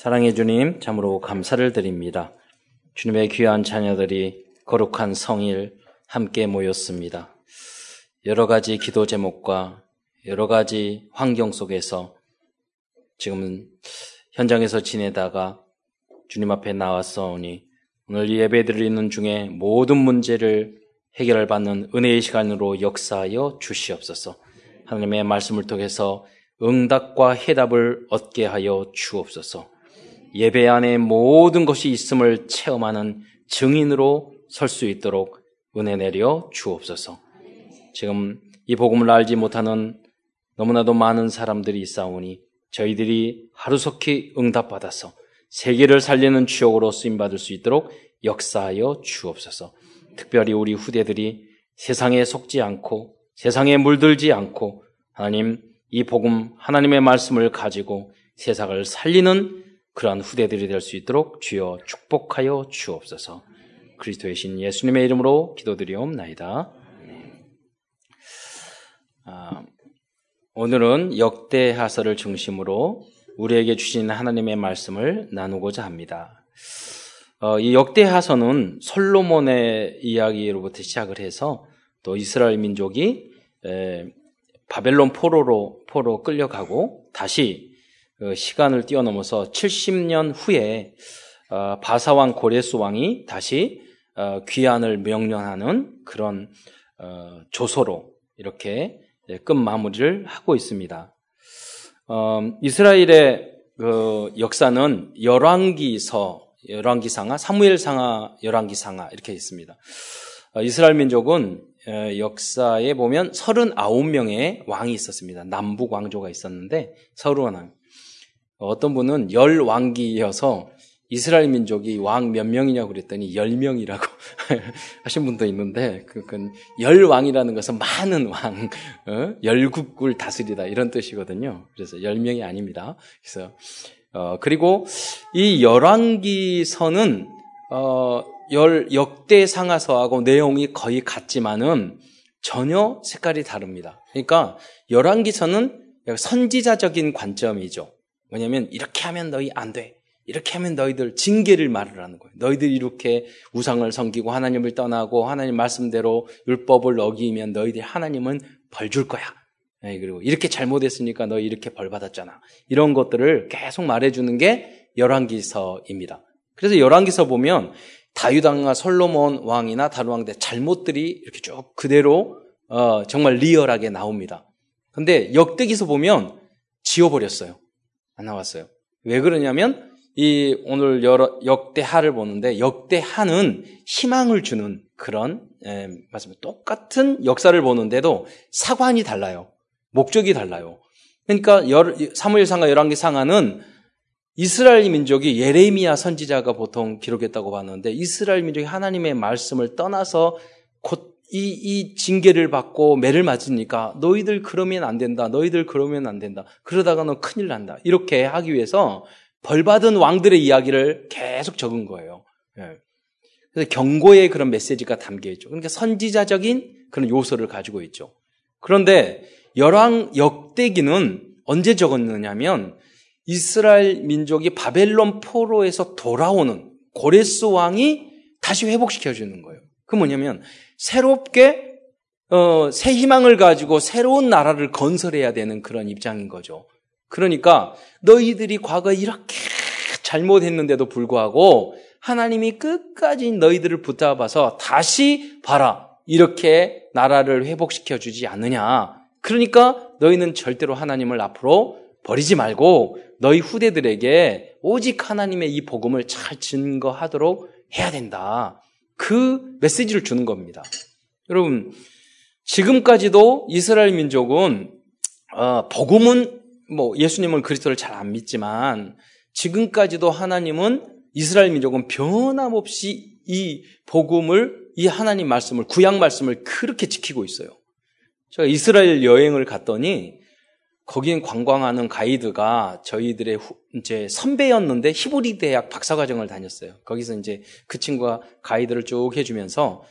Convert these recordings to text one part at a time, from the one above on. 사랑해 주님, 참으로 감사를 드립니다. 주님의 귀한 자녀들이 거룩한 성일 함께 모였습니다. 여러 가지 기도 제목과 여러 가지 환경 속에서 지금은 현장에서 지내다가 주님 앞에 나왔사오니 오늘 예배드리는 중에 모든 문제를 해결받는 은혜의 시간으로 역사하여 주시옵소서. 하나님의 말씀을 통해서 응답과 해답을 얻게 하여 주옵소서. 예배 안에 모든 것이 있음을 체험하는 증인으로 설 수 있도록 은혜 내려 주옵소서. 지금 이 복음을 알지 못하는 너무나도 많은 사람들이 있사오니 저희들이 하루속히 응답받아서 세계를 살리는 주역으로 쓰임받을 수 있도록 역사하여 주옵소서. 특별히 우리 후대들이 세상에 속지 않고 세상에 물들지 않고 하나님 이 복음 하나님의 말씀을 가지고 세상을 살리는 그러한 후대들이 될 수 있도록 주여 축복하여 주옵소서. 그리스도의 신 예수님의 이름으로 기도드리옵나이다. 오늘은 역대하서를 중심으로 우리에게 주신 하나님의 말씀을 나누고자 합니다. 이 역대하서는 솔로몬의 이야기로부터 시작을 해서 또 이스라엘 민족이 바벨론 포로로 끌려가고 다시 시간을 뛰어넘어서 70년 후에 바사왕 고레스 왕이 다시 귀환을 명령하는 그런 조서로 이렇게 끝 마무리를 하고 있습니다. 이스라엘의 그 역사는 열왕기상하, 사무엘상하, 열왕기상하 이렇게 있습니다. 이스라엘 민족은 역사에 보면 39명의 왕이 있었습니다. 남북 왕조가 있었는데 39왕. 어떤 분은 열 왕기여서 이스라엘 민족이 왕 몇 명이냐고 그랬더니 10명이라고 하신 분도 있는데, 그건 열 왕이라는 것은 많은 왕, 열국을 다스리다 이런 뜻이거든요. 그래서 10명이 아닙니다. 그래서 그리고 이 열왕기서는 역대상하서하고 내용이 거의 같지만은 전혀 색깔이 다릅니다. 그러니까 열왕기서는 선지자적인 관점이죠. 왜냐하면 이렇게 하면 너희 안 돼. 이렇게 하면 너희들 징계를 말하라는 거예요. 너희들 이렇게 우상을 섬기고 하나님을 떠나고 하나님 말씀대로 율법을 어기면 너희들 하나님은 벌 줄 거야. 그리고 이렇게 잘못했으니까 너희 이렇게 벌 받았잖아. 이런 것들을 계속 말해주는 게 열왕기서입니다. 그래서 열왕기서 보면 다윗왕과 솔로몬 왕이나 다른 왕들의 잘못들이 이렇게 쭉 그대로 정말 리얼하게 나옵니다. 근데 역대기서 보면 지워버렸어요. 안 나왔어요. 왜 그러냐면 오늘 역대하를 보는데 역대하는 희망을 주는 그런 맞습니다. 똑같은 역사를 보는데도 사관이 달라요. 목적이 달라요. 그러니까 사무엘상하 열왕기상하는 이스라엘 민족이 예레미야 선지자가 보통 기록했다고 봤는데 이스라엘 민족이 하나님의 말씀을 떠나서 곧 이 징계를 받고 매를 맞으니까 너희들 그러면 안 된다. 너희들 그러면 안 된다. 그러다가는 큰일 난다. 이렇게 하기 위해서 벌받은 왕들의 이야기를 계속 적은 거예요. 그래서 경고의 그런 메시지가 담겨있죠. 그러니까 선지자적인 그런 요소를 가지고 있죠. 그런데 역대기는 언제 적었느냐면 이스라엘 민족이 바벨론 포로에서 돌아오는 고레스 왕이 다시 회복시켜주는 거예요. 그 뭐냐면 새롭게 새 희망을 가지고 새로운 나라를 건설해야 되는 그런 입장인 거죠. 그러니까 너희들이 과거에 이렇게 잘못했는데도 불구하고 하나님이 끝까지 너희들을 붙잡아서 다시 봐라. 이렇게 나라를 회복시켜 주지 않느냐. 그러니까 너희는 절대로 하나님을 앞으로 버리지 말고 너희 후대들에게 오직 하나님의 이 복음을 잘 증거하도록 해야 된다. 그 메시지를 주는 겁니다. 여러분, 지금까지도 이스라엘 민족은 복음은 예수님은 그리스도를 잘 안 믿지만 지금까지도 하나님은 이스라엘 민족은 변함없이 이 복음을 이 하나님 말씀을 구약 말씀을 그렇게 지키고 있어요. 제가 이스라엘 여행을 갔더니 거기에 관광하는 가이드가 저희들의 이제 선배였는데 히브리 대학 박사과정을 다녔어요. 거기서 이제 그 친구가 가이드를 쭉 해주면서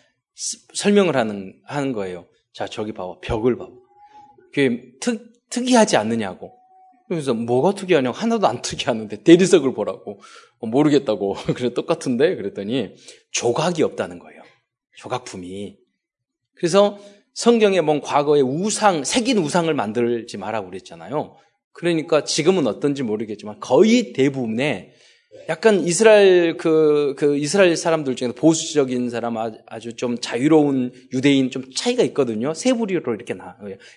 설명을 하는 거예요. 자 저기 봐봐 벽을 봐봐. 그게 특이하지 않느냐고. 그래서 뭐가 특이하냐고, 하나도 안 특이하는데 대리석을 보라고. 모르겠다고. 그래 똑같은데 그랬더니 조각이 없다는 거예요. 조각품이. 그래서 성경에 뭔 과거의 우상, 새긴 우상을 만들지 말라고 그랬잖아요. 그러니까 지금은 어떤지 모르겠지만 거의 대부분의 약간 이스라엘 이스라엘 사람들 중에 보수적인 사람, 아주 좀 자유로운 유대인 좀 차이가 있거든요. 세부리로 이렇게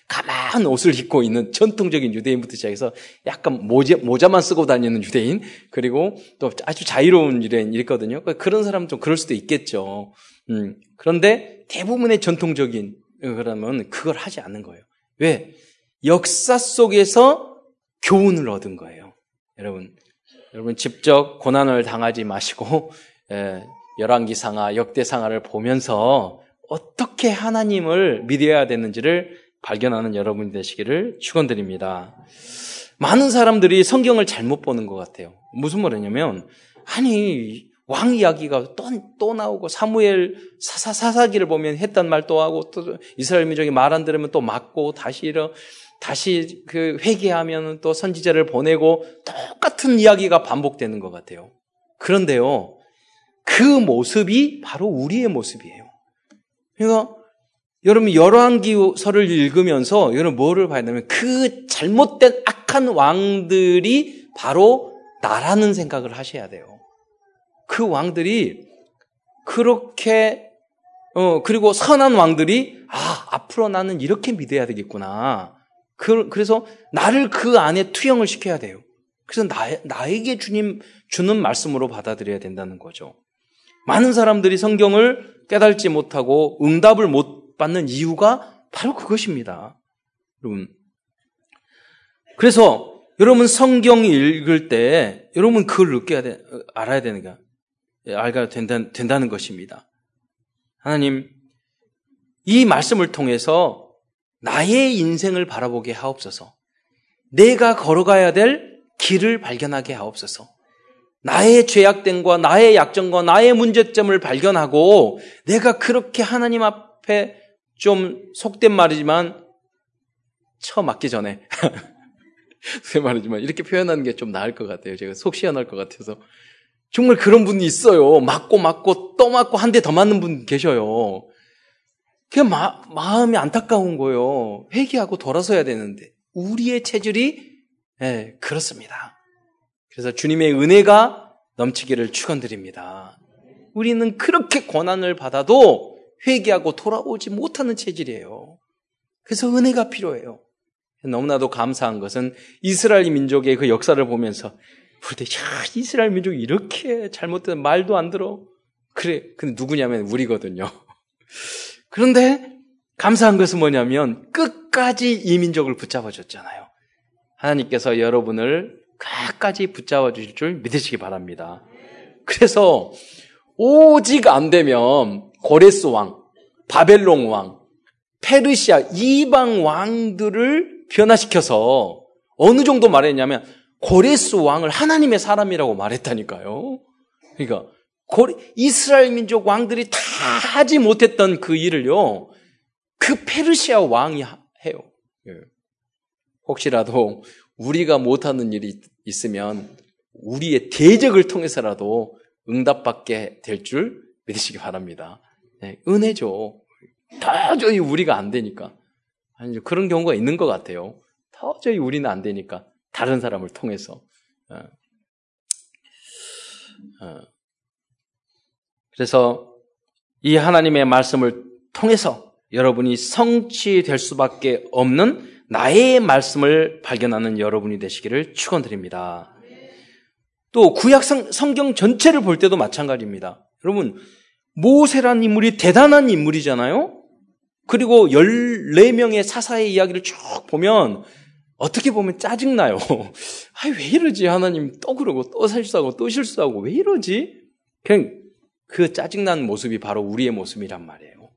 가만 옷을 입고 있는 전통적인 유대인부터 시작해서 약간 모자만 쓰고 다니는 유대인, 그리고 또 아주 자유로운 유대인 있거든요. 그런 사람은 좀 그럴 수도 있겠죠. 그런데 대부분의 전통적인 그러면 그걸 하지 않는 거예요. 왜? 역사 속에서 교훈을 얻은 거예요. 여러분 직접 고난을 당하지 마시고 열왕기상하, 역대상하를 보면서 어떻게 하나님을 믿어야 되는지를 발견하는 여러분이 되시기를 축원드립니다. 많은 사람들이 성경을 잘못 보는 것 같아요. 무슨 말이냐면, 아니 왕 이야기가 또 나오고, 사무엘 사사기를 보면 했단 말 또 하고, 또 이스라엘 민족이 말 안 들으면 또 맞고, 다시 그 회개하면 또 선지자를 보내고, 똑같은 이야기가 반복되는 것 같아요. 그런데요, 그 모습이 바로 우리의 모습이에요. 그러니까 여러분 열왕기서를 읽으면서 여러분 뭐를 봐야 되냐면, 그 잘못된 악한 왕들이 바로 나라는 생각을 하셔야 돼요. 그 왕들이 그렇게, 그리고 선한 왕들이, 앞으로 나는 이렇게 믿어야 되겠구나. 그래서 나를 그 안에 투영을 시켜야 돼요. 그래서 나에게 주님 주는 말씀으로 받아들여야 된다는 거죠. 많은 사람들이 성경을 깨달지 못하고 응답을 못 받는 이유가 바로 그것입니다. 여러분. 그래서 여러분 성경 읽을 때 여러분 그걸 알아야 되는 거야. 알게 된다는 것입니다. 하나님, 이 말씀을 통해서 나의 인생을 바라보게 하옵소서. 내가 걸어가야 될 길을 발견하게 하옵소서. 나의 죄악됨과 나의 약점과 나의 문제점을 발견하고, 내가 그렇게 하나님 앞에 좀 속된 말이지만 처맞기 전에 이렇게 표현하는 게 좀 나을 것 같아요. 제가 속 시원할 것 같아서. 정말 그런 분이 있어요. 맞고 또 맞고 한 대 더 맞는 분 계셔요. 그냥 마음이 안타까운 거예요. 회개하고 돌아서야 되는데 우리의 체질이 그렇습니다. 그래서 주님의 은혜가 넘치기를 축원드립니다. 우리는 그렇게 고난을 받아도 회개하고 돌아오지 못하는 체질이에요. 그래서 은혜가 필요해요. 너무나도 감사한 것은 이스라엘 민족의 그 역사를 보면서 그때 이스라엘 민족이 이렇게 잘못된, 말도 안 들어. 그래, 근데 누구냐면 우리거든요. 그런데 감사한 것은 뭐냐면 끝까지 이 민족을 붙잡아줬잖아요. 하나님께서 여러분을 끝까지 붙잡아주실 줄 믿으시기 바랍니다. 그래서 오직 안 되면 고레스 왕, 바벨론 왕, 페르시아 이방 왕들을 변화시켜서 어느 정도 말했냐면 고레스 왕을 하나님의 사람이라고 말했다니까요. 그러니까 이스라엘 민족 왕들이 다 하지 못했던 그 일을요, 그 페르시아 왕이 해요. 혹시라도 우리가 못하는 일이 있으면 우리의 대적을 통해서라도 응답받게 될 줄 믿으시기 바랍니다. 은혜죠. 도저히 우리가 안 되니까. 아니, 그런 경우가 있는 것 같아요. 도저히 우리는 안 되니까. 다른 사람을 통해서. 그래서 이 하나님의 말씀을 통해서 여러분이 성취될 수밖에 없는 나의 말씀을 발견하는 여러분이 되시기를 축원드립니다. 또 구약 성경 전체를 볼 때도 마찬가지입니다. 여러분, 모세라는 인물이 대단한 인물이잖아요. 그리고 14명의 사사의 이야기를 쭉 보면 어떻게 보면 짜증나요. 아, 왜 이러지? 하나님 또 그러고 또 실수하고 또 실수하고 왜 이러지? 그냥 그 짜증난 모습이 바로 우리의 모습이란 말이에요.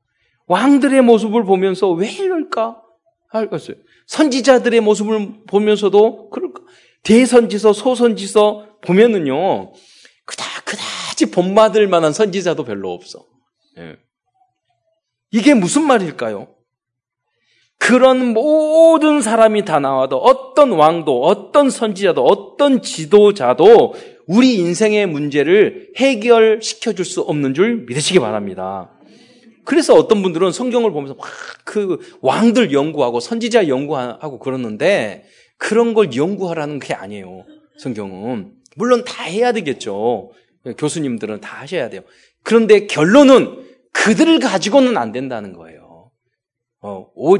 왕들의 모습을 보면서 왜 이럴까? 알겠어요. 선지자들의 모습을 보면서도 그럴까? 대선지서, 소선지서 보면은요, 그다지 본받을 만한 선지자도 별로 없어. 이게 무슨 말일까요? 그런 모든 사람이 다 나와도 어떤 왕도 어떤 선지자도 어떤 지도자도 우리 인생의 문제를 해결시켜줄 수 없는 줄 믿으시기 바랍니다. 그래서 어떤 분들은 성경을 보면서 막 그 왕들 연구하고 선지자 연구하고 그러는데 그런 걸 연구하라는 게 아니에요. 성경은. 물론 다 해야 되겠죠. 교수님들은 다 하셔야 돼요. 그런데 결론은 그들을 가지고는 안 된다는 거예요.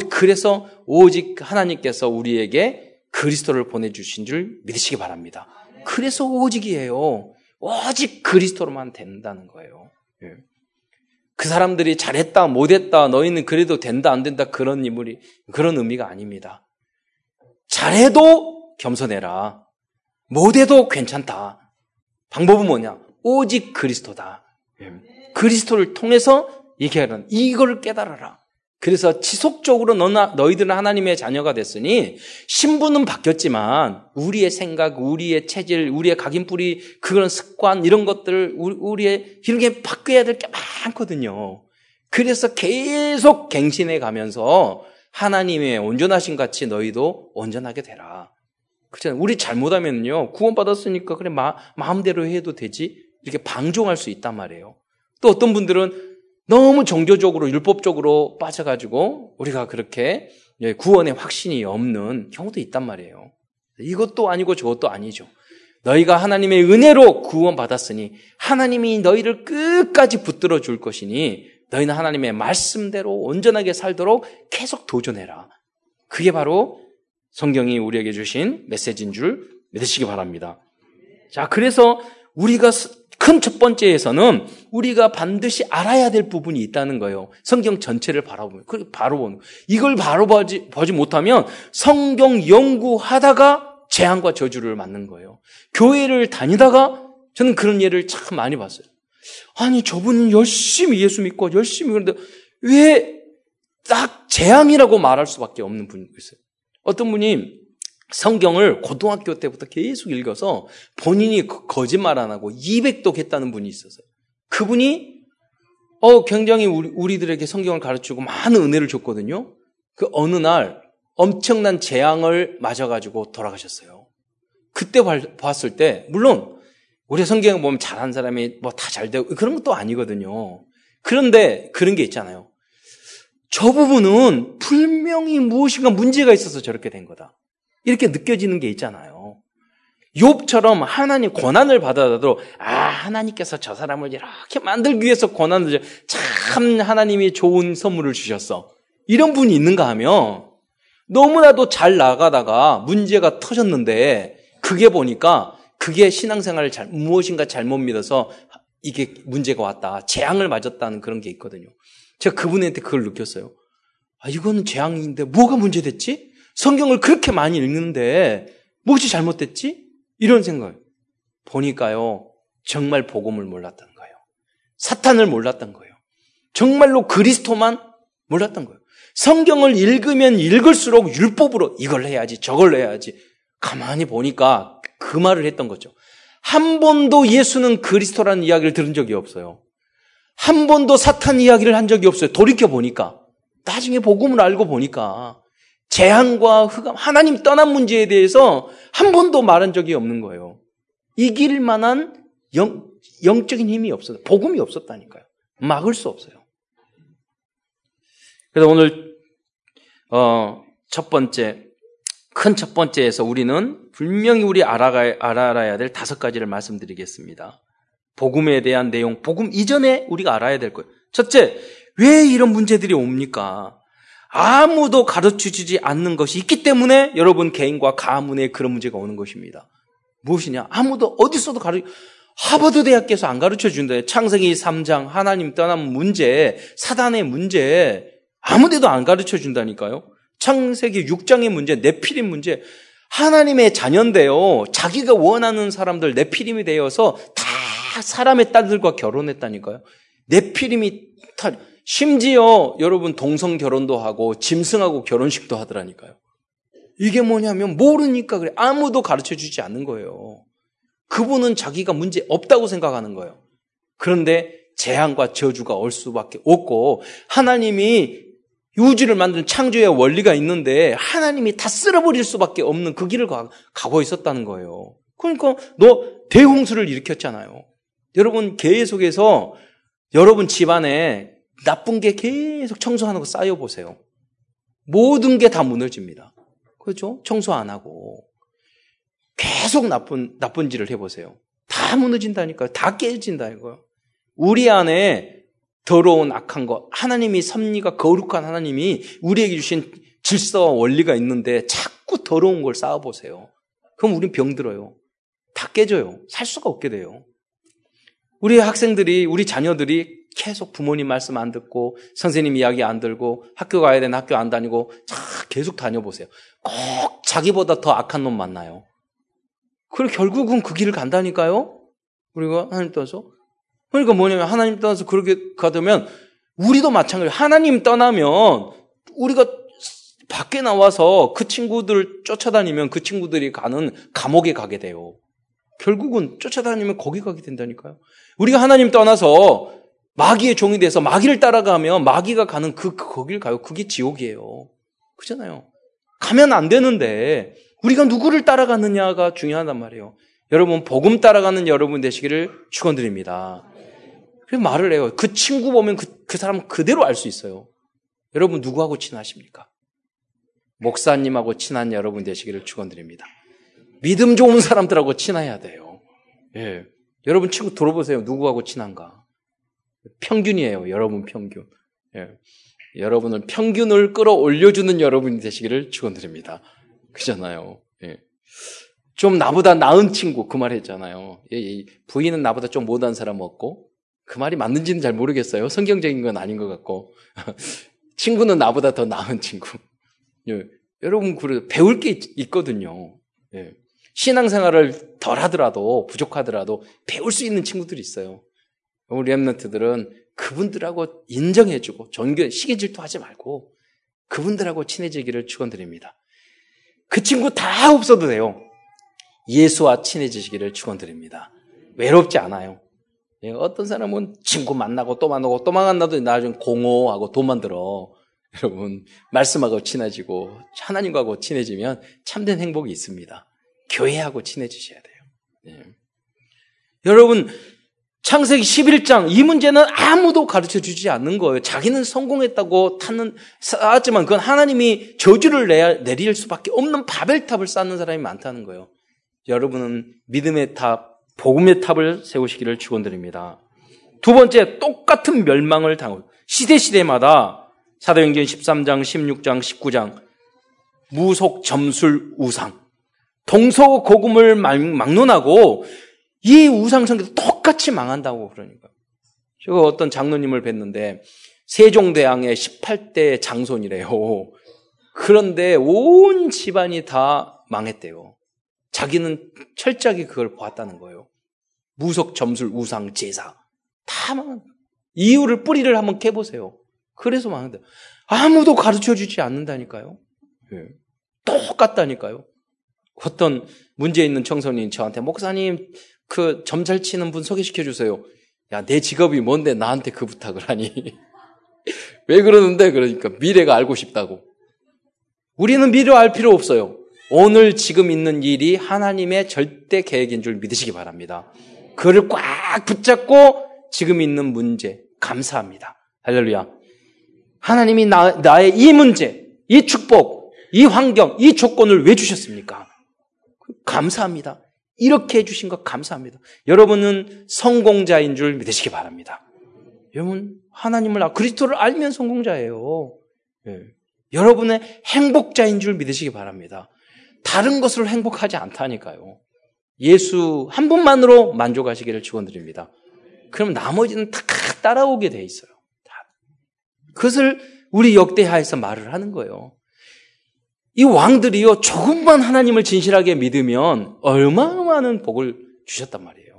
그래서 오직 하나님께서 우리에게 그리스도를 보내주신 줄 믿으시기 바랍니다. 그래서 오직이에요. 오직 그리스도로만 된다는 거예요. 예. 그 사람들이 잘했다, 못했다, 너희는 그래도 된다, 안 된다, 그런 의미가 아닙니다. 잘해도 겸손해라. 못해도 괜찮다. 방법은 뭐냐? 오직 그리스도다. 예. 그리스도를 통해서 얘기하는, 이걸 깨달아라. 그래서 지속적으로 너희들은 하나님의 자녀가 됐으니 신분은 바뀌었지만 우리의 생각, 우리의 체질, 우리의 각인뿌리, 그런 습관, 이런 것들, 우리의 이런 게 바뀌어야 될 게 많거든요. 그래서 계속 갱신해 가면서 하나님의 온전하신 같이 너희도 온전하게 되라. 그렇잖아요. 우리 잘못하면요, 구원받았으니까 그래 마음대로 해도 되지, 이렇게 방종할 수 있단 말이에요. 또 어떤 분들은 너무 종교적으로 율법적으로 빠져가지고 우리가 그렇게 구원의 확신이 없는 경우도 있단 말이에요. 이것도 아니고 저것도 아니죠. 너희가 하나님의 은혜로 구원받았으니 하나님이 너희를 끝까지 붙들어 줄 것이니 너희는 하나님의 말씀대로 온전하게 살도록 계속 도전해라. 그게 바로 성경이 우리에게 주신 메시지인 줄 믿으시기 바랍니다. 자, 그래서 우리가 큰 첫 번째에서는 우리가 반드시 알아야 될 부분이 있다는 거예요. 성경 전체를 바라보면, 이걸 바로 보지 못하면 성경 연구하다가 재앙과 저주를 맞는 거예요. 교회를 다니다가 저는 그런 예를 참 많이 봤어요. 아니, 저분은 열심히 예수 믿고 열심히, 그런데 왜 딱 재앙이라고 말할 수밖에 없는 분이 있어요. 어떤 분이 성경을 고등학교 때부터 계속 읽어서 본인이 거짓말 안 하고 200독 했다는 분이 있었어요. 그분이 굉장히 우리들에게 성경을 가르치고 많은 은혜를 줬거든요. 그 어느 날 엄청난 재앙을 맞아가지고 돌아가셨어요. 그때 봤을 때, 물론 우리 성경을 보면 잘한 사람이 뭐 다 잘 되고 그런 것도 아니거든요. 그런데 그런 게 있잖아요. 저 부분은 분명히 무엇인가 문제가 있어서 저렇게 된 거다, 이렇게 느껴지는 게 있잖아요. 욥처럼 하나님 고난을 받아도 하나님께서 저 사람을 이렇게 만들기 위해서 고난을, 참 하나님이 좋은 선물을 주셨어, 이런 분이 있는가 하면 너무나도 잘 나가다가 문제가 터졌는데 그게 보니까 그게 신앙생활을 무엇인가 잘못 믿어서 이게 문제가 왔다, 재앙을 맞았다는 그런 게 있거든요. 제가 그분한테 그걸 느꼈어요. 이거는 재앙인데 뭐가 문제됐지? 성경을 그렇게 많이 읽는데 무엇이 잘못됐지? 이런 생각. 보니까요, 정말 복음을 몰랐던 거예요. 사탄을 몰랐던 거예요. 정말로 그리스도만 몰랐던 거예요. 성경을 읽으면 읽을수록 율법으로 이걸 해야지 저걸 해야지, 가만히 보니까 그 말을 했던 거죠. 한 번도 예수는 그리스도라는 이야기를 들은 적이 없어요. 한 번도 사탄 이야기를 한 적이 없어요. 돌이켜보니까, 나중에 복음을 알고 보니까 재앙과 흑암, 하나님 떠난 문제에 대해서 한 번도 말한 적이 없는 거예요. 이길 만한 영적인 힘이 없어요. 복음이 없었다니까요. 막을 수 없어요. 그래서 오늘 첫 번째, 큰 첫 번째에서 우리는 분명히 알아야 될 5가지를 말씀드리겠습니다. 복음에 대한 내용, 복음 이전에 우리가 알아야 될 거예요. 첫째, 왜 이런 문제들이 옵니까? 아무도 가르쳐주지 않는 것이 있기 때문에 여러분 개인과 가문에 그런 문제가 오는 것입니다. 무엇이냐? 아무도 어디서도 하버드 대학에서 안 가르쳐준다. 창세기 3장 하나님 떠난 문제, 사단의 문제, 아무데도 안 가르쳐준다니까요. 창세기 6장의 문제, 네피림 문제, 하나님의 자녀인데요, 자기가 원하는 사람들 네피림이 되어서 다 사람의 딸들과 결혼했다니까요. 네피림이 심지어 여러분 동성 결혼도 하고 짐승하고 결혼식도 하더라니까요. 이게 뭐냐면 모르니까 그래. 아무도 가르쳐주지 않는 거예요. 그분은 자기가 문제 없다고 생각하는 거예요. 그런데 재앙과 저주가 올 수밖에 없고, 하나님이 우주를 만드는 창조의 원리가 있는데 하나님이 다 쓸어버릴 수밖에 없는 그 길을 가고 있었다는 거예요. 그러니까 너 대홍수를 일으켰잖아요. 여러분 계속해서 여러분 집안에 나쁜 게 계속 청소하는 거 쌓여보세요. 모든 게 다 무너집니다. 그렇죠? 청소 안 하고 계속 나쁜 짓을 해보세요. 다 무너진다니까요. 다 깨진다니까요. 우리 안에 더러운 악한 것, 하나님이 섭리가 거룩한 하나님이 우리에게 주신 질서와 원리가 있는데 자꾸 더러운 걸 쌓아보세요. 그럼 우린 병들어요. 다 깨져요. 살 수가 없게 돼요. 우리 학생들이, 우리 자녀들이 계속 부모님 말씀 안 듣고 선생님 이야기 안 들고 학교 가야 되는 학교 안 다니고 계속 다녀보세요. 꼭 자기보다 더 악한 놈 만나요. 그리고 결국은 그 길을 간다니까요. 우리가 하나님 떠나서. 그러니까 뭐냐면 하나님 떠나서 그렇게 가면 우리도 마찬가지예요. 하나님 떠나면 우리가 밖에 나와서 그 친구들 쫓아다니면 그 친구들이 가는 감옥에 가게 돼요. 결국은 쫓아다니면 거기 가게 된다니까요. 우리가 하나님 떠나서 마귀의 종이 돼서 마귀를 따라가면 마귀가 가는 거길 가요. 그게 지옥이에요. 그렇잖아요. 가면 안 되는데 우리가 누구를 따라가느냐가 중요하단 말이에요. 여러분 복음 따라가는 여러분 되시기를 축원드립니다. 그래서 말을 해요. 그 친구 보면 그 사람 그대로 알 수 있어요. 여러분 누구하고 친하십니까? 목사님하고 친한 여러분 되시기를 축원드립니다. 믿음 좋은 사람들하고 친해야 돼요. 예, 여러분 친구 돌아보세요. 누구하고 친한가? 평균이에요. 여러분 평균. 예, 여러분을 평균을 끌어올려주는 여러분이 되시기를 축원드립니다. 그잖아요. 예. 좀 나보다 나은 친구 그 말 했잖아요. 예, 부인은 나보다 좀 못한 사람 없고 그 말이 맞는지는 잘 모르겠어요. 성경적인 건 아닌 것 같고 친구는 나보다 더 나은 친구. 예, 여러분 그래도 배울 게 있거든요. 예. 신앙생활을 덜 하더라도 부족하더라도 배울 수 있는 친구들이 있어요. 우리 렘넌트들은 그분들하고 인정해주고 종교 시기 질투하지 말고 그분들하고 친해지기를 축원드립니다. 그 친구 다 없어도 돼요. 예수와 친해지시기를 축원드립니다. 외롭지 않아요. 어떤 사람은 친구 만나고 또 만나고 또 만나도 나중에 공허하고 돈만 들어. 여러분 말씀하고 친해지고 하나님과하고 친해지면 참된 행복이 있습니다. 교회하고 친해지셔야 돼요. 예. 여러분 창세기 11장 이 문제는 아무도 가르쳐주지 않는 거예요. 자기는 성공했다고 쌓았지만 그건 하나님이 저주를 내릴 수밖에 없는 바벨탑을 쌓는 사람이 많다는 거예요. 여러분은 믿음의 탑, 복음의 탑을 세우시기를 축원드립니다. 두 번째, 똑같은 멸망을 당하고 시대마다 사도행전 13장, 16장, 19장 무속, 점술, 우상 동서고금을 막론하고 이 우상성계도 똑같이 망한다고 그러니까. 제가 어떤 장로님을 뵀는데 세종대왕의 18대 장손이래요. 그런데 온 집안이 다 망했대요. 자기는 철저하게 그걸 보았다는 거예요. 무속, 점술, 우상, 제사 다 망한다. 이유를 뿌리를 한번 캐보세요. 그래서 망한다. 아무도 가르쳐주지 않는다니까요. 네. 똑같다니까요. 어떤 문제 있는 청소년이 저한테 목사님 그 점잘 치는 분 소개시켜 주세요. 야, 내 직업이 뭔데 나한테 그 부탁을 하니? 왜 그러는데? 그러니까 미래가 알고 싶다고. 우리는 미래 알 필요 없어요. 오늘 지금 있는 일이 하나님의 절대 계획인 줄 믿으시기 바랍니다. 그를 꽉 붙잡고 지금 있는 문제 감사합니다. 할렐루야. 하나님이 나의 이 문제, 이 축복, 이 환경, 이 조건을 왜 주셨습니까? 감사합니다. 이렇게 해주신 것 감사합니다. 여러분은 성공자인 줄 믿으시기 바랍니다. 여러분 하나님을 그리스도를 알면 성공자예요. 네. 여러분의 행복자인 줄 믿으시기 바랍니다. 다른 것으로 행복하지 않다니까요. 예수 한 분만으로 만족하시기를 축원드립니다. 그럼 나머지는 다 따라오게 돼 있어요. 다. 그것을 우리 역대하에서 말을 하는 거예요. 이 왕들이요, 조금만 하나님을 진실하게 믿으면 얼마나 많은 복을 주셨단 말이에요.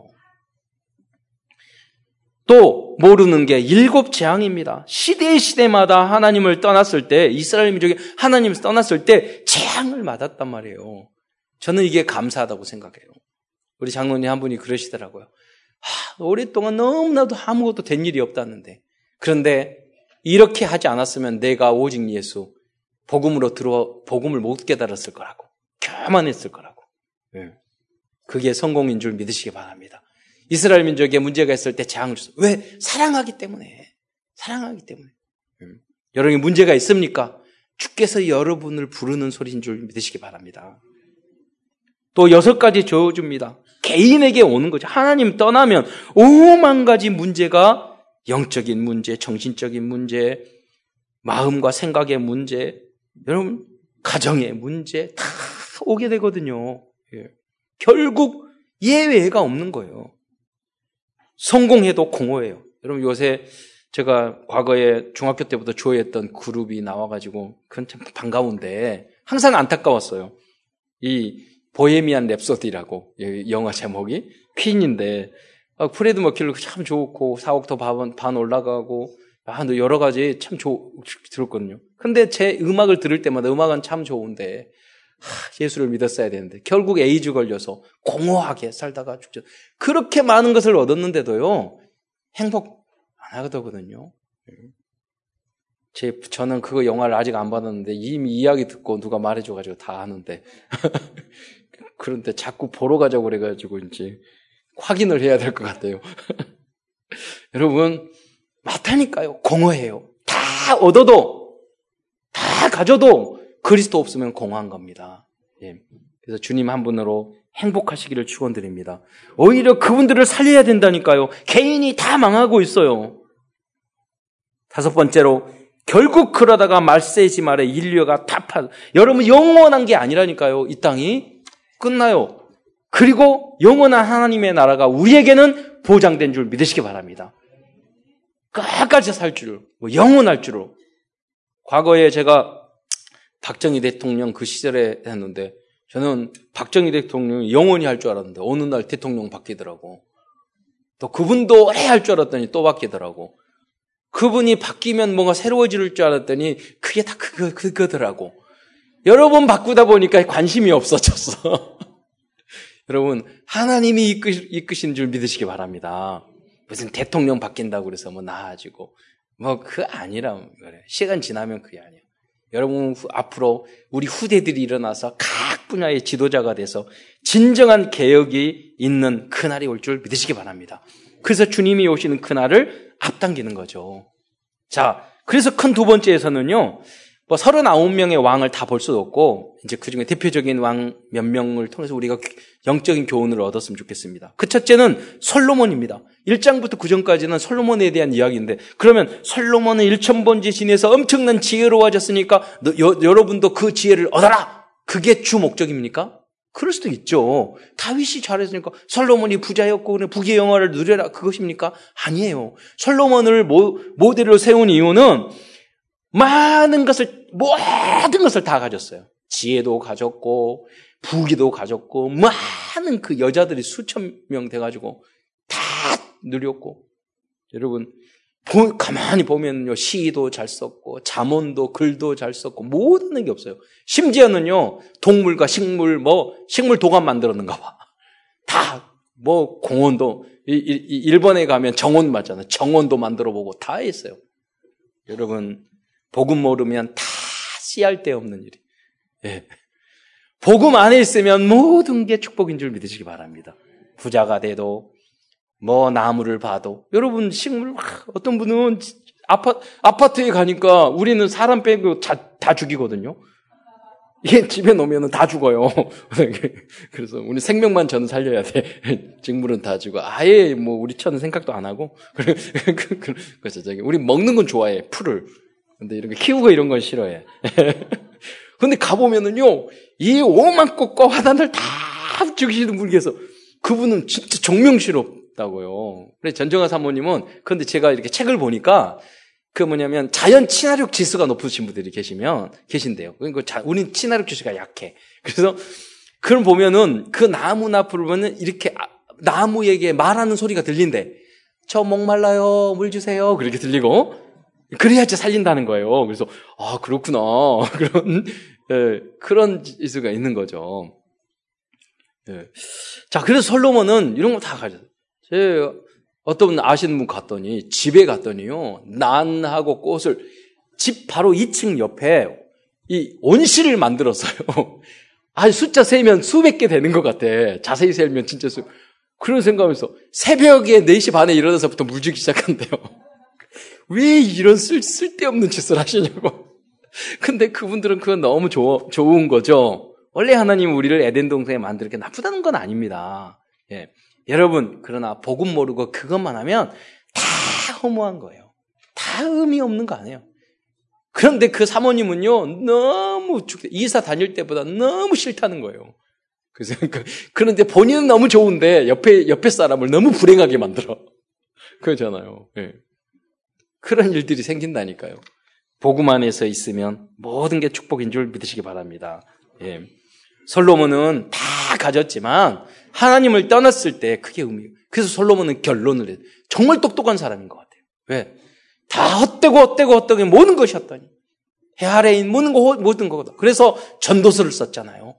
또 모르는 게 7 재앙입니다. 시대마다 하나님을 떠났을 때, 이스라엘 민족이 하나님을 떠났을 때 재앙을 맞았단 말이에요. 저는 이게 감사하다고 생각해요. 우리 장로님 한 분이 그러시더라고요. 오랫동안 너무나도 아무것도 된 일이 없다는데. 그런데 이렇게 하지 않았으면 내가 오직 예수, 복음으로 들어, 복음을 못 깨달았을 거라고. 교만했을 거라고. 네. 그게 성공인 줄 믿으시기 바랍니다. 이스라엘 민족에 문제가 있을 때 재앙을 줬어요. 왜? 사랑하기 때문에. 사랑하기 때문에. 여러분이 문제가 있습니까? 주께서 여러분을 부르는 소리인 줄 믿으시기 바랍니다. 또 6가지 저주입니다. 개인에게 오는 거죠. 하나님 떠나면 오만 가지 문제가 영적인 문제, 정신적인 문제, 마음과 생각의 문제, 여러분 가정의 문제 다 오게 되거든요. 예. 결국 예외가 없는 거예요. 성공해도 공허해요. 여러분 요새 제가 과거에 중학교 때부터 조회했던 그룹이 나와가지고 그건 참 반가운데 항상 안타까웠어요. 이 보헤미안 랩소디라고 영화 제목이 퀸인데 프레드 머큐리 참 좋고 4옥토 반 올라가고 여러 가지 참 들었거든요. 근데 제 음악을 들을 때마다 음악은 참 좋은데 예수를 믿었어야 되는데 결국 에이즈 걸려서 공허하게 살다가 죽죠. 그렇게 많은 것을 얻었는데도요 행복 안 하거든요. 저는 그 영화를 아직 안 봤는데 이미 이야기 듣고 누가 말해줘가지고 다 아는데 그런데 자꾸 보러 가자고 그래가지고 이제 확인을 해야 될 것 같아요. 여러분 맞다니까요. 공허해요. 다 얻어도 다 가져도 그리스도 없으면 공허한 겁니다. 예. 그래서 주님 한 분으로 행복하시기를 축원드립니다. 오히려 그분들을 살려야 된다니까요. 개인이 다 망하고 있어요. 5번째로 결국 그러다가 말세지 말에 인류가 다 파. 여러분 영원한 게 아니라니까요. 이 땅이 끝나요. 그리고 영원한 하나님의 나라가 우리에게는 보장된 줄 믿으시기 바랍니다. 끝까지 살 줄, 영원할 줄로. 과거에 제가 박정희 대통령 그 시절에 했는데 저는 박정희 대통령이 영원히 할 줄 알았는데 어느 날 대통령 바뀌더라고. 또 그분도 오래 할 줄 알았더니 또 바뀌더라고. 그분이 바뀌면 뭔가 새로워질 줄 알았더니 그게 다 그거더라고. 여러 번 바꾸다 보니까 관심이 없어졌어. 여러분 하나님이 이끄신 줄 믿으시기 바랍니다. 무슨 대통령 바뀐다고 그래서 나아지고 그거 아니라 그래. 시간 지나면 그게 아니야. 여러분 앞으로 우리 후대들이 일어나서 각 분야의 지도자가 돼서 진정한 개혁이 있는 그날이 올 줄 믿으시기 바랍니다. 그래서 주님이 오시는 그날을 앞당기는 거죠. 자, 그래서 큰 2번째에서는요. 39명의 왕을 다 볼 수도 없고 이제 그중에 대표적인 왕 몇 명을 통해서 우리가 영적인 교훈을 얻었으면 좋겠습니다. 그 첫째는 솔로몬입니다. 1장부터 9장까지는 솔로몬에 대한 이야기인데 그러면 솔로몬은 1000번지 지내서 엄청난 지혜로워졌으니까 여러분도 그 지혜를 얻어라. 그게 주 목적입니까? 그럴 수도 있죠. 다윗이 잘했으니까 솔로몬이 부자였고 부귀의 영화를 누려라 그것입니까? 아니에요. 솔로몬을 모델로 세운 이유는 모든 것을 다 가졌어요. 지혜도 가졌고 부귀도 가졌고 많은 그 여자들이 수천 명 돼가지고 다 누렸고 여러분 가만히 보면요 시도 잘 썼고 잠언도 글도 잘 썼고 모든 게 없어요. 심지어는요 동물과 식물 식물 도감 만들었는가 봐. 다 공원도 일본에 가면 정원 맞잖아요. 정원도 만들어보고 다 했어요. 여러분 복음 모르면 다 씨알 데 없는 일이. 예. 복음 안에 있으면 모든 게 축복인 줄 믿으시기 바랍니다. 부자가 돼도 나무를 봐도 여러분 식물 어떤 분은 아파트에 가니까 우리는 사람 빼고 다 죽이거든요. 예, 집에 놓으면 다 죽어요. 그래서 우리 생명만 저는 살려야 돼. 직물은 다 죽어. 아예 우리처럼 생각도 안 하고. 그래서 우리 먹는 건 좋아해. 풀을. 근데 이렇게 키우고 이런 건 싫어해. 근데 가보면은요, 이 오만 꽃과 화단을 다 죽이시는 분께서 그분은 진짜 정명스럽다고요. 그래서 전정아 사모님은, 근데 제가 이렇게 책을 보니까 자연 친화력 지수가 높으신 분들이 계신데요. 그러니까 우린 친화력 지수가 약해. 그래서 그걸 보면은 그 나무나 풀을 보면은 이렇게 나무에게 말하는 소리가 들린대. 저 목말라요, 물 주세요. 그렇게 들리고. 그래야지 살린다는 거예요. 그래서 아 그렇구나 그런 이유가 있는 거죠. 예. 자 그래서 솔로몬은 이런 거 다 가졌어요. 어떤 아시는 분 갔더니 집에 갔더니요. 난하고 꽃을 집 바로 2층 옆에 이 온실을 만들었어요. 아, 숫자 세면 수백 개 되는 것 같아. 자세히 세면 진짜 수. 그런 생각하면서 새벽에 4시 반에 일어나서부터 물 주기 시작한대요. 왜 이런 쓸데없는 짓을 하시냐고. 근데 그분들은 그건 너무 좋은 거죠. 원래 하나님 우리를 에덴 동산에 만들게 나쁘다는 건 아닙니다. 예. 여러분, 그러나 복음 모르고 그것만 하면 다 허무한 거예요. 다 의미 없는 거 아니에요. 그런데 그 사모님은요, 너무 이사 다닐 때보다 너무 싫다는 거예요. 그런데 본인은 너무 좋은데 옆에 사람을 너무 불행하게 만들어. 그러잖아요. 예. 그런 일들이 생긴다니까요. 복음 안에서 있으면 모든 게 축복인 줄 믿으시기 바랍니다. 예. 솔로몬은 다 가졌지만 하나님을 떠났을 때 그게 의미예요. 그래서 솔로몬은 결론을 해요. 정말 똑똑한 사람인 것 같아요. 왜? 다 헛되고 모든 것이 헛다니. 해 아래 인 모든 거거든. 그래서 전도서를 썼잖아요.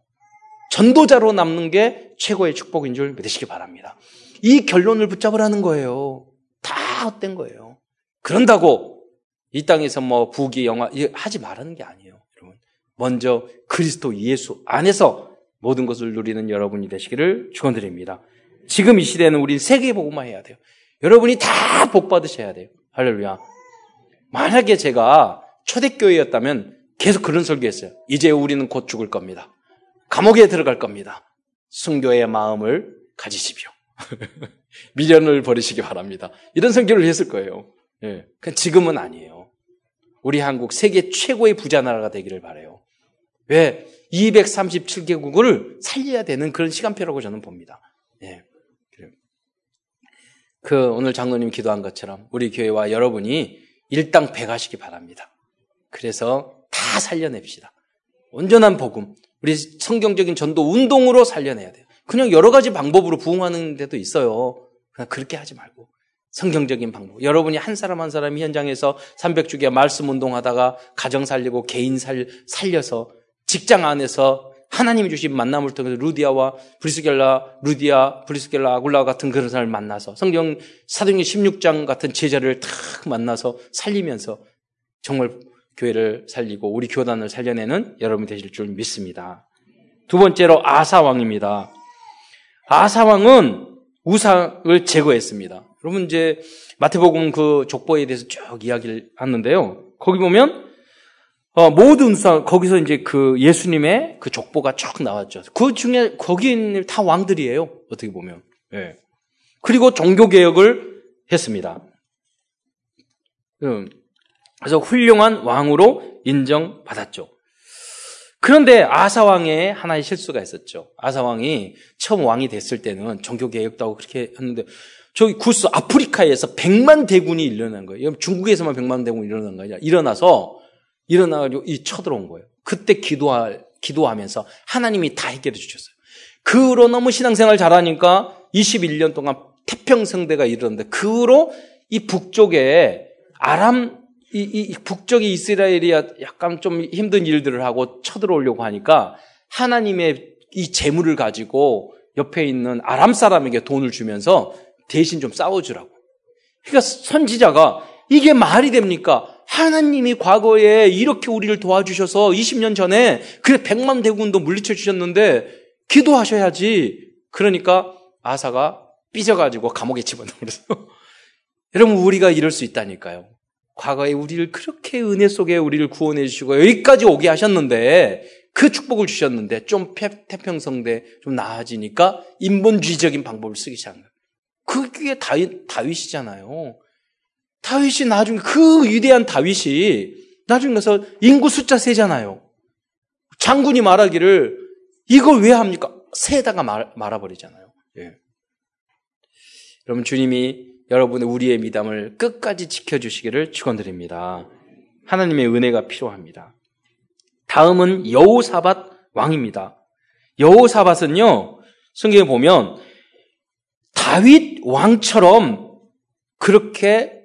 전도자로 남는 게 최고의 축복인 줄 믿으시기 바랍니다. 이 결론을 붙잡으라는 거예요. 다 헛된 거예요. 그런다고 이 땅에서 뭐 부귀 영화 하지 말라는 게 아니에요. 여러분, 먼저 그리스도 예수 안에서 모든 것을 누리는 여러분이 되시기를 축원드립니다. 지금 이 시대는 우린 세계 복음만 해야 돼요. 여러분이 다 복 받으셔야 돼요. 할렐루야. 만약에 제가 초대교회였다면 계속 그런 설교했어요. 이제 우리는 곧 죽을 겁니다. 감옥에 들어갈 겁니다. 순교의 마음을 가지십시오. 미련을 버리시기 바랍니다. 이런 설교를 했을 거예요. 예. 지금은 아니에요. 우리 한국 세계 최고의 부자 나라가 되기를 바라요. 왜? 237개국을 살려야 되는 그런 시간표라고 저는 봅니다. 예. 오늘 장로님 기도한 것처럼 우리 교회와 여러분이 일당백하시기 바랍니다. 그래서 다 살려냅시다. 온전한 복음, 우리 성경적인 전도 운동으로 살려내야 돼요. 그냥 여러 가지 방법으로 부흥하는 데도 있어요. 그냥 그렇게 하지 말고 성경적인 방법. 여러분이 한 사람 한 사람이 현장에서 300주기의 말씀 운동하다가 가정 살리고 개인 살려서 직장 안에서 하나님이 주신 만남을 통해서 루디아, 브리스겔라, 아굴라 같은 그런 사람을 만나서 성경 사도행전 16장 같은 제자를 탁 만나서 살리면서 정말 교회를 살리고 우리 교단을 살려내는 여러분이 되실 줄 믿습니다. 두 번째로 아사왕입니다. 아사왕은 우상을 제거했습니다. 여러분 이제 마태복음 그 족보에 대해서 쭉 이야기를 하는데요. 거기 보면 모든 우상, 거기서 이제 그 예수님의 그 족보가 쭉 나왔죠. 그 중에, 거기 있는 다 왕들이에요. 어떻게 보면. 예. 그리고 종교개혁을 했습니다. 그래서 훌륭한 왕으로 인정받았죠. 그런데 아사왕의 하나의 실수가 있었죠. 아사왕이 처음 왕이 됐을 때는 종교개혁도 하고 그렇게 했는데, 저기 구스 아프리카에서 100만 대군이 일어난 거예요. 중국에서만 100만 대군이 일어난 거 아니라, 일어나가지고 이 쳐들어온 거예요. 그때 기도하면서 하나님이 다 해결해 주셨어요. 그 후로 너무 신앙생활 잘하니까 21년 동안 태평성대가 일어났는데 그 후로 이 북쪽에 북쪽이 이스라엘이 약간 좀 힘든 일들을 하고 쳐들어오려고 하니까 하나님의 이 재물을 가지고 옆에 있는 아람 사람에게 돈을 주면서 대신 좀 싸워주라고. 그러니까 선지자가 이게 말이 됩니까? 하나님이 과거에 이렇게 우리를 도와주셔서 20년 전에 그래 100만 대군도 물리쳐 주셨는데 기도하셔야지. 그러니까 아사가 삐져가지고 감옥에 집어넣어서. 여러분 우리가 이럴 수 있다니까요. 과거에 우리를 그렇게 은혜 속에 우리를 구원해 주시고 여기까지 오게 하셨는데 그 축복을 주셨는데 좀 태평성대 좀 나아지니까 인본주의적인 방법을 쓰기 시작한 거예요. 그게 다윗이잖아요. 다윗이 나중에 그 위대한 다윗이 나중에 가서 인구 숫자 세잖아요. 장군이 말하기를 이걸 왜 합니까? 세다가 말아버리잖아요. 예. 여러분 주님이 여러분의 우리의 미담을 끝까지 지켜주시기를 축원드립니다. 하나님의 은혜가 필요합니다. 다음은 여호사밧 왕입니다. 여호사밧은요 성경에 보면 다윗 왕처럼 그렇게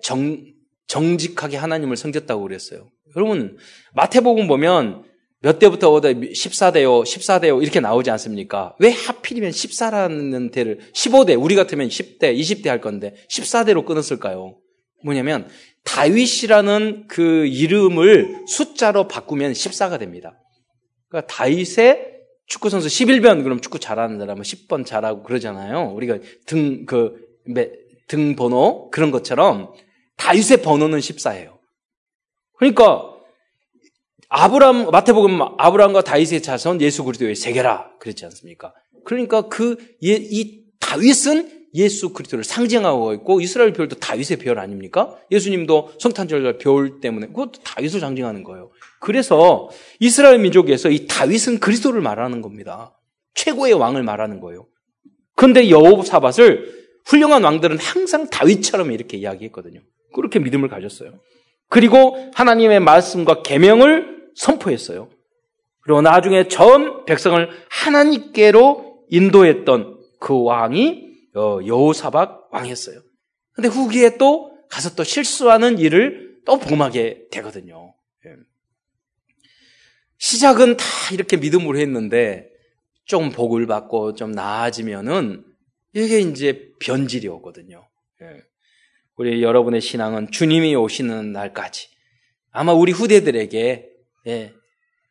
정직하게 하나님을 섬겼다고 그랬어요. 여러분 마태복음 보면 몇 대부터 14대요, 14대요 이렇게 나오지 않습니까? 왜 하필이면 14라는 대를 15대, 우리 같으면 10대, 20대 할 건데 14대로 끊었을까요? 뭐냐면 다윗이라는 그 이름을 숫자로 바꾸면 14가 됩니다. 그러니까 다윗의 축구선수 11번, 그럼 축구 잘하는 사람은 10번 잘하고 그러잖아요. 우리가 등 번호 그런 것처럼 다윗의 번호는 14예요. 그러니까 마태복음 아브라함과 다윗의 자손 예수 그리스도의 세계라 그랬지 않습니까? 그러니까 이 다윗은 예수 그리스도를 상징하고 있고 이스라엘 별 도 다윗의 별 아닙니까? 예수님도 성탄절 별 때문에 그것도 다윗을 상징하는 거예요. 그래서 이스라엘 민족에서 이 다윗은 그리스도를 말하는 겁니다. 최고의 왕을 말하는 거예요. 그런데 여호사밧을 훌륭한 왕들은 항상 다윗처럼 이렇게 이야기했거든요. 그렇게 믿음을 가졌어요. 그리고 하나님의 말씀과 계명을 선포했어요. 그리고 나중에 전 백성을 하나님께로 인도했던 그 왕이 여호사밧 왕이었어요. 그런데 후기에 또 가서 또 실수하는 일을 또 범하게 되거든요. 시작은 다 이렇게 믿음으로 했는데 좀 복을 받고 좀 나아지면은 이게 이제 변질이 오거든요. 우리 여러분의 신앙은 주님이 오시는 날까지 아마 우리 후대들에게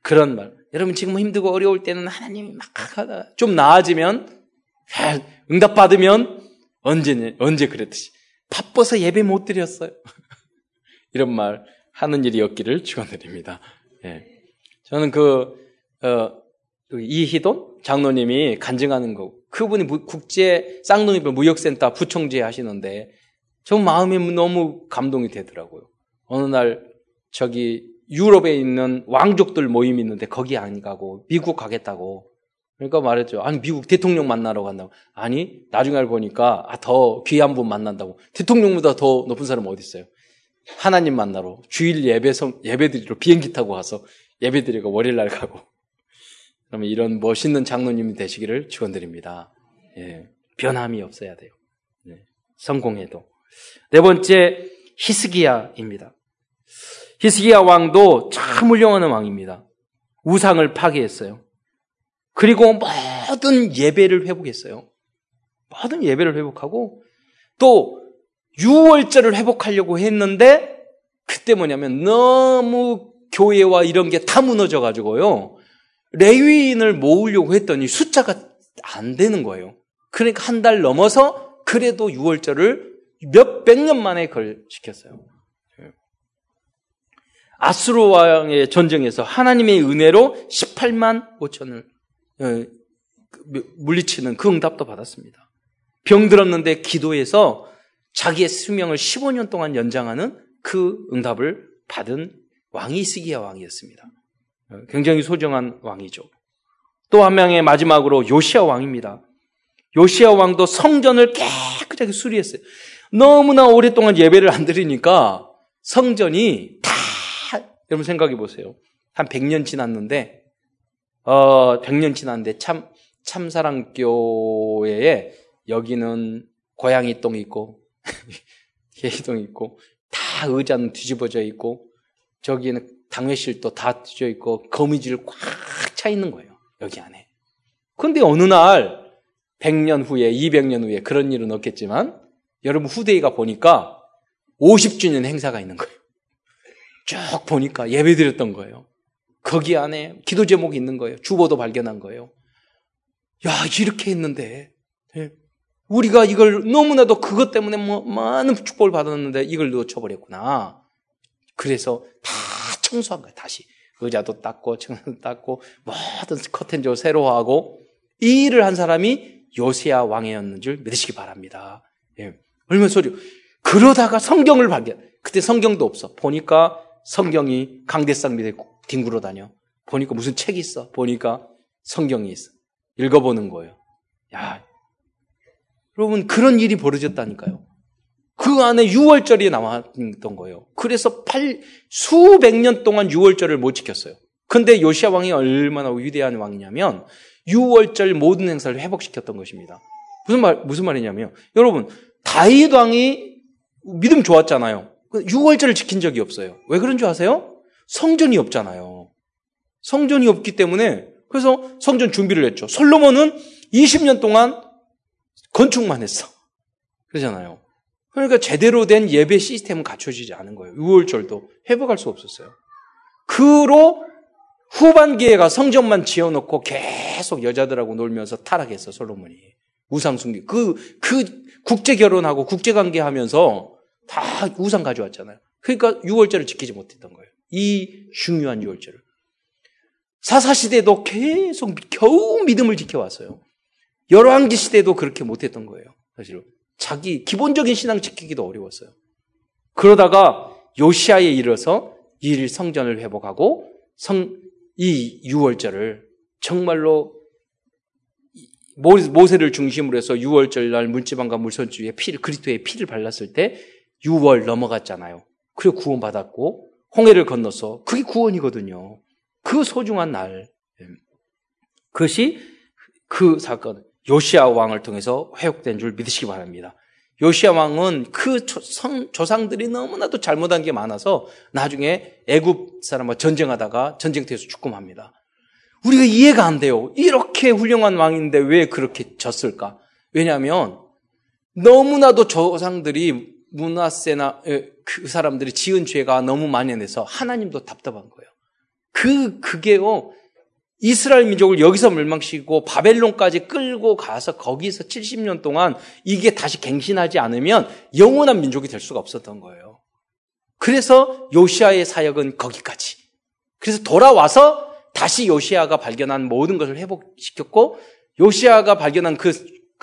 그런 말, 여러분 지금 힘들고 어려울 때는 하나님이 막 하다 좀 나아지면 응답받으면 언제 그랬듯이 바빠서 예배 못 드렸어요 이런 말 하는 일이 없기를 축원드립니다. 예. 저는 이희돈 장로님이 간증하는 거, 그분이 국제 쌍둥이별 무역센터 부총재 하시는데 저 마음이 너무 감동이 되더라고요. 어느 날 유럽에 있는 왕족들 모임이 있는데 거기 안 가고 미국 가겠다고. 그러니까 말했죠. 아니 미국 대통령 만나러 간다고. 아니 나중에 알고 보니까 더 귀한 분 만난다고. 대통령보다 더 높은 사람 어디 있어요? 하나님 만나러 주일 예배드리러 비행기 타고 가서 예배드리고 월요일날 가고. 그러면 이런 멋있는 장로님이 되시기를 축원드립니다. 예, 변함이 없어야 돼요. 예, 성공해도. 네 번째, 히스기야입니다. 히스기야 왕도 참 훌륭한 왕입니다. 우상을 파괴했어요. 그리고 모든 예배를 회복했어요. 모든 예배를 회복하고 또 유월절을 회복하려고 했는데 그때 뭐냐면 너무 교회와 이런 게 다 무너져가지고요. 레위인을 모으려고 했더니 숫자가 안 되는 거예요. 그러니까 한 달 넘어서 그래도 유월절을 몇백 년 만에 그걸 지켰어요. 아수르 왕의 전쟁에서 하나님의 은혜로 18만 5천을 물리치는 그 응답도 받았습니다. 병들었는데 기도해서 자기의 수명을 15년 동안 연장하는 그 응답을 받은 왕이 히스기야 왕이었습니다. 굉장히 소중한 왕이죠. 또 한 명의 마지막으로 요시야 왕입니다. 요시야 왕도 성전을 깨끗하게 수리했어요. 너무나 오랫동안 예배를 안 드리니까 성전이 다, 여러분 생각해 보세요. 한 100년 지났는데, 100년 지났는데 참사랑교회에 여기는 고양이 똥이 있고, 개똥이 있고, 다 의자는 뒤집어져 있고, 저기는 당회실도 다 뒤져 있고, 거미줄 꽉 차 있는 거예요. 여기 안에. 근데 어느 날, 100년 후에, 200년 후에 그런 일은 없겠지만, 여러분 후대위가 보니까 50주년 행사가 있는 거예요. 쭉 보니까 예배 드렸던 거예요. 거기 안에 기도 제목이 있는 거예요. 주보도 발견한 거예요. 야, 이렇게 했는데 우리가 이걸 너무나도 그것 때문에 많은 축복을 받았는데 이걸 놓쳐버렸구나. 그래서 다 청소한 거예요. 다시 의자도 닦고 청소도 닦고 모든 커튼도 새로 하고 이 일을 한 사람이 요시야 왕이었는 줄 믿으시기 바랍니다. 예. 얼마나 소리요. 그러다가 성경을 발견. 그때 성경도 없어. 보니까 성경이 강대상 밑에 뒹굴어 다녀. 보니까 무슨 책이 있어. 보니까 성경이 있어. 읽어보는 거예요. 야, 여러분 그런 일이 벌어졌다니까요. 그 안에 유월절이 나왔던 거예요. 그래서 수백 년 동안 유월절을 못 지켰어요. 근데 요시야 왕이 얼마나 위대한 왕이냐면 유월절 모든 행사를 회복시켰던 것입니다. 무슨 말이냐면 여러분 다윗 왕이 믿음 좋았잖아요. 유월절을 지킨 적이 없어요. 왜 그런 줄 아세요? 성전이 없잖아요. 성전이 없기 때문에 그래서 성전 준비를 했죠. 솔로몬은 20년 동안 건축만 했어. 그러잖아요. 그러니까 제대로 된 예배 시스템은 갖춰지지 않은 거예요. 유월절도 회복할 수 없었어요. 그로 후반기에가 성전만 지어놓고 계속 여자들하고 놀면서 타락했어, 솔로몬이. 우상숭배. 그 국제 결혼하고 국제 관계하면서 다 우상 가져왔잖아요. 그러니까 유월절을 지키지 못했던 거예요. 이 중요한 유월절을. 사사시대도 계속 겨우 믿음을 지켜왔어요. 열왕기 시대도 그렇게 못했던 거예요. 사실은. 자기 기본적인 신앙 지키기도 어려웠어요. 그러다가 요시야에 이르러서 이 성전을 회복하고 이 유월절을 정말로 모세를 중심으로 해서 유월절날 물지방과 물손주에 그리스도의 피를 발랐을 때 유월 넘어갔잖아요. 그리고 구원받았고 홍해를 건너서 그게 구원이거든요. 그 소중한 날, 그것이 그 사건 요시야 왕을 통해서 회복된 줄 믿으시기 바랍니다. 요시야 왕은 그 조상들이 너무나도 잘못한 게 많아서 나중에 애굽 사람과 전쟁하다가 전쟁터에서 죽음합니다. 우리가 이해가 안 돼요. 이렇게 훌륭한 왕인데 왜 그렇게 졌을까? 왜냐하면 너무나도 조상들이 므낫세나 그 사람들이 지은 죄가 너무 만연해서 하나님도 답답한 거예요. 그게요. 이스라엘 민족을 여기서 멸망시키고 바벨론까지 끌고 가서 거기서 70년 동안 이게 다시 갱신하지 않으면 영원한 민족이 될 수가 없었던 거예요. 그래서 요시야의 사역은 거기까지. 그래서 돌아와서 다시 요시야가 발견한 모든 것을 회복시켰고 요시야가 발견한 그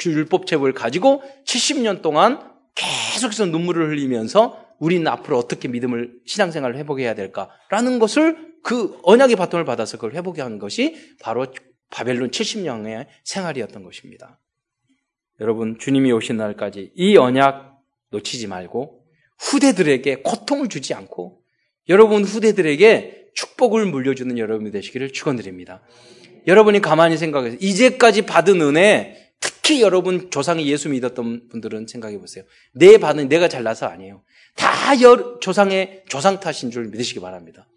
율법책을 가지고 70년 동안 계속해서 눈물을 흘리면서 우리는 앞으로 어떻게 믿음을 신앙생활을 회복해야 될까라는 것을 그 언약의 바통을 받아서 그걸 회복한 것이 바로 바벨론 70년의 생활이었던 것입니다. 여러분 주님이 오신 날까지 이 언약 놓치지 말고 후대들에게 고통을 주지 않고 여러분 후대들에게 축복을 물려주는 여러분이 되시기를 축원드립니다. 여러분이 가만히 생각해서 이제까지 받은 은혜 특히 여러분 조상이 예수 믿었던 분들은 생각해 보세요. 내가 잘나서 아니에요. 다 조상 탓인 줄 믿으시기 바랍니다.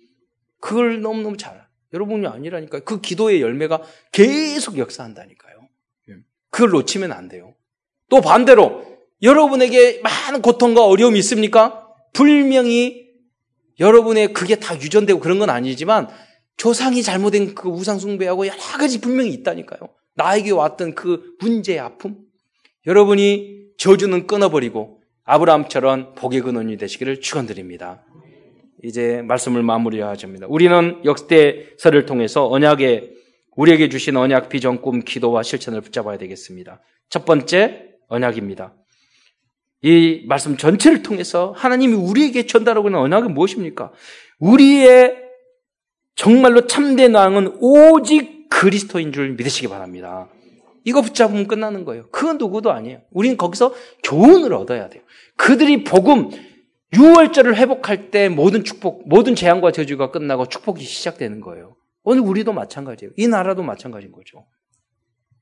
그걸 너무너무 잘, 여러분이 아니라니까요. 그 기도의 열매가 계속 역사한다니까요. 그걸 놓치면 안 돼요. 또 반대로 여러분에게 많은 고통과 어려움이 있습니까? 분명히 여러분의 그게 다 유전되고 그런 건 아니지만 조상이 잘못된 그 우상숭배하고 여러 가지 분명히 있다니까요. 나에게 왔던 그 문제의 아픔. 여러분이 저주는 끊어버리고 아브라함처럼 복의 근원이 되시기를 축원드립니다. 이제 말씀을 마무리해야 합니다. 우리는 역대서를 통해서 우리에게 주신 언약, 비전, 꿈, 기도와 실천을 붙잡아야 되겠습니다. 첫 번째, 언약입니다. 이 말씀 전체를 통해서 하나님이 우리에게 전달하고 있는 언약은 무엇입니까? 우리의 정말로 참된 왕은 오직 그리스도인 줄 믿으시기 바랍니다. 이거 붙잡으면 끝나는 거예요. 그건 누구도 아니에요. 우리는 거기서 교훈을 얻어야 돼요. 그들이 유월절을 회복할 때 모든 재앙과 저주가 끝나고 축복이 시작되는 거예요. 오늘 우리도 마찬가지예요. 이 나라도 마찬가지인 거죠.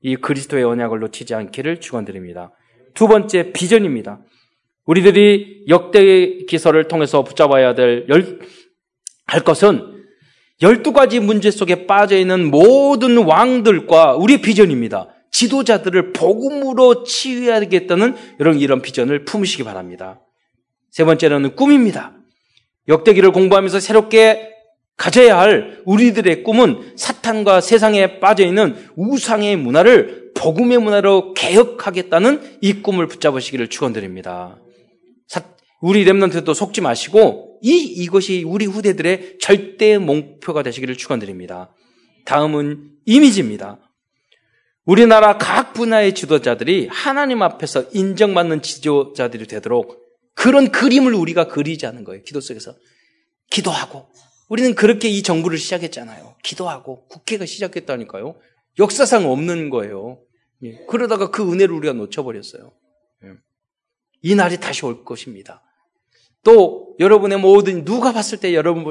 이 그리스도의 언약을 놓치지 않기를 축원드립니다. 두 번째, 비전입니다. 우리들이 역대기서를 통해서 붙잡아야 할 것은 12가지 문제 속에 빠져있는 모든 왕들과 우리의 비전입니다. 지도자들을 복음으로 치유하겠다는 이런 비전을 품으시기 바랍니다. 세 번째로는 꿈입니다. 역대기를 공부하면서 새롭게 가져야 할 우리들의 꿈은 사탄과 세상에 빠져있는 우상의 문화를 복음의 문화로 개혁하겠다는 이 꿈을 붙잡으시기를 축원드립니다. 우리 렘넌트도 속지 마시고 이것이 우리 후대들의 절대 목표가 되시기를 축원드립니다. 다음은 이미지입니다. 우리나라 각 분야의 지도자들이 하나님 앞에서 인정받는 지도자들이 되도록 그런 그림을 우리가 그리자는 거예요. 기도 속에서. 기도하고. 우리는 그렇게 이 정부를 시작했잖아요. 기도하고. 국회가 시작했다니까요. 역사상 없는 거예요. 예. 그러다가 그 은혜를 우리가 놓쳐버렸어요. 예. 이 날이 다시 올 것입니다. 또 여러분의 모든 누가 봤을 때 여러분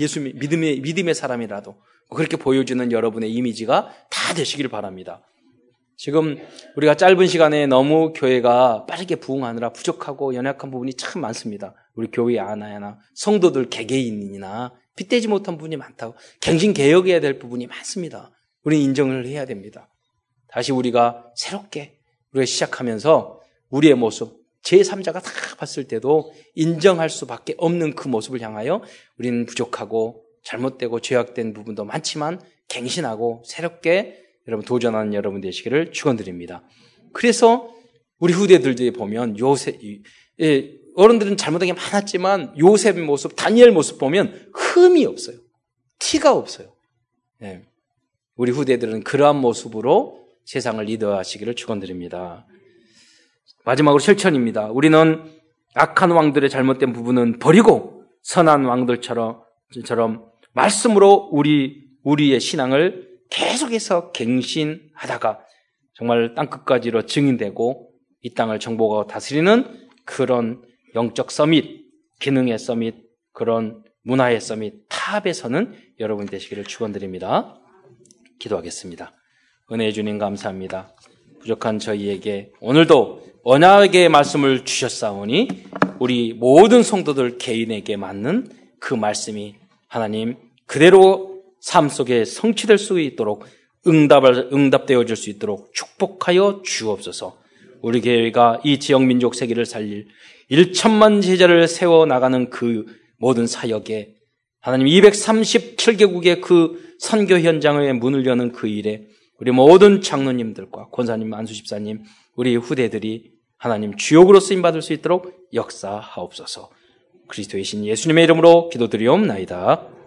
예수 믿음의 사람이라도 그렇게 보여주는 여러분의 이미지가 다 되시길 바랍니다. 지금 우리가 짧은 시간에 너무 교회가 빠르게 부흥하느라 부족하고 연약한 부분이 참 많습니다. 우리 교회 안에나 성도들 개개인이나 빗대지 못한 부분이 많다고 갱신개혁해야 될 부분이 많습니다. 우리는 인정을 해야 됩니다. 다시 우리가 새롭게 우리가 시작하면서 우리의 모습, 제3자가 다 봤을 때도 인정할 수밖에 없는 그 모습을 향하여 우리는 부족하고 잘못되고 죄악된 부분도 많지만 갱신하고 새롭게 여러분 도전하는 여러분 되시기를 축원드립니다. 그래서 우리 후대들도 보면 요셉, 어른들은 잘못한 게 많았지만 요셉의 모습, 다니엘 모습 보면 흠이 없어요. 티가 없어요. 예. 우리 후대들은 그러한 모습으로 세상을 리더하시기를 축원드립니다. 마지막으로 실천입니다. 우리는 악한 왕들의 잘못된 부분은 버리고 선한 왕들처럼 말씀으로 우리의 신앙을 계속해서 갱신하다가 정말 땅끝까지로 증인되고 이 땅을 정복하고 다스리는 그런 영적 서밋, 기능의 서밋, 그런 문화의 서밋, 탑에서는 여러분이 되시기를 축원드립니다. 기도하겠습니다. 은혜의 주님 감사합니다. 부족한 저희에게 오늘도 언약의 말씀을 주셨사오니 우리 모든 성도들 개인에게 맞는 그 말씀이 하나님 그대로 삶 속에 성취될 수 있도록 응답되어 줄 수 있도록 축복하여 주옵소서. 우리 교회가 이 지역 민족 세계를 살릴 1천만 제자를 세워나가는 그 모든 사역에 하나님 237개국의 그 선교 현장의 문을 여는 그 일에 우리 모든 장로님들과 권사님, 안수집사님, 우리 후대들이 하나님 주역으로 쓰임받을 수 있도록 역사하옵소서. 그리스도의 신 예수님의 이름으로 기도드리옵나이다.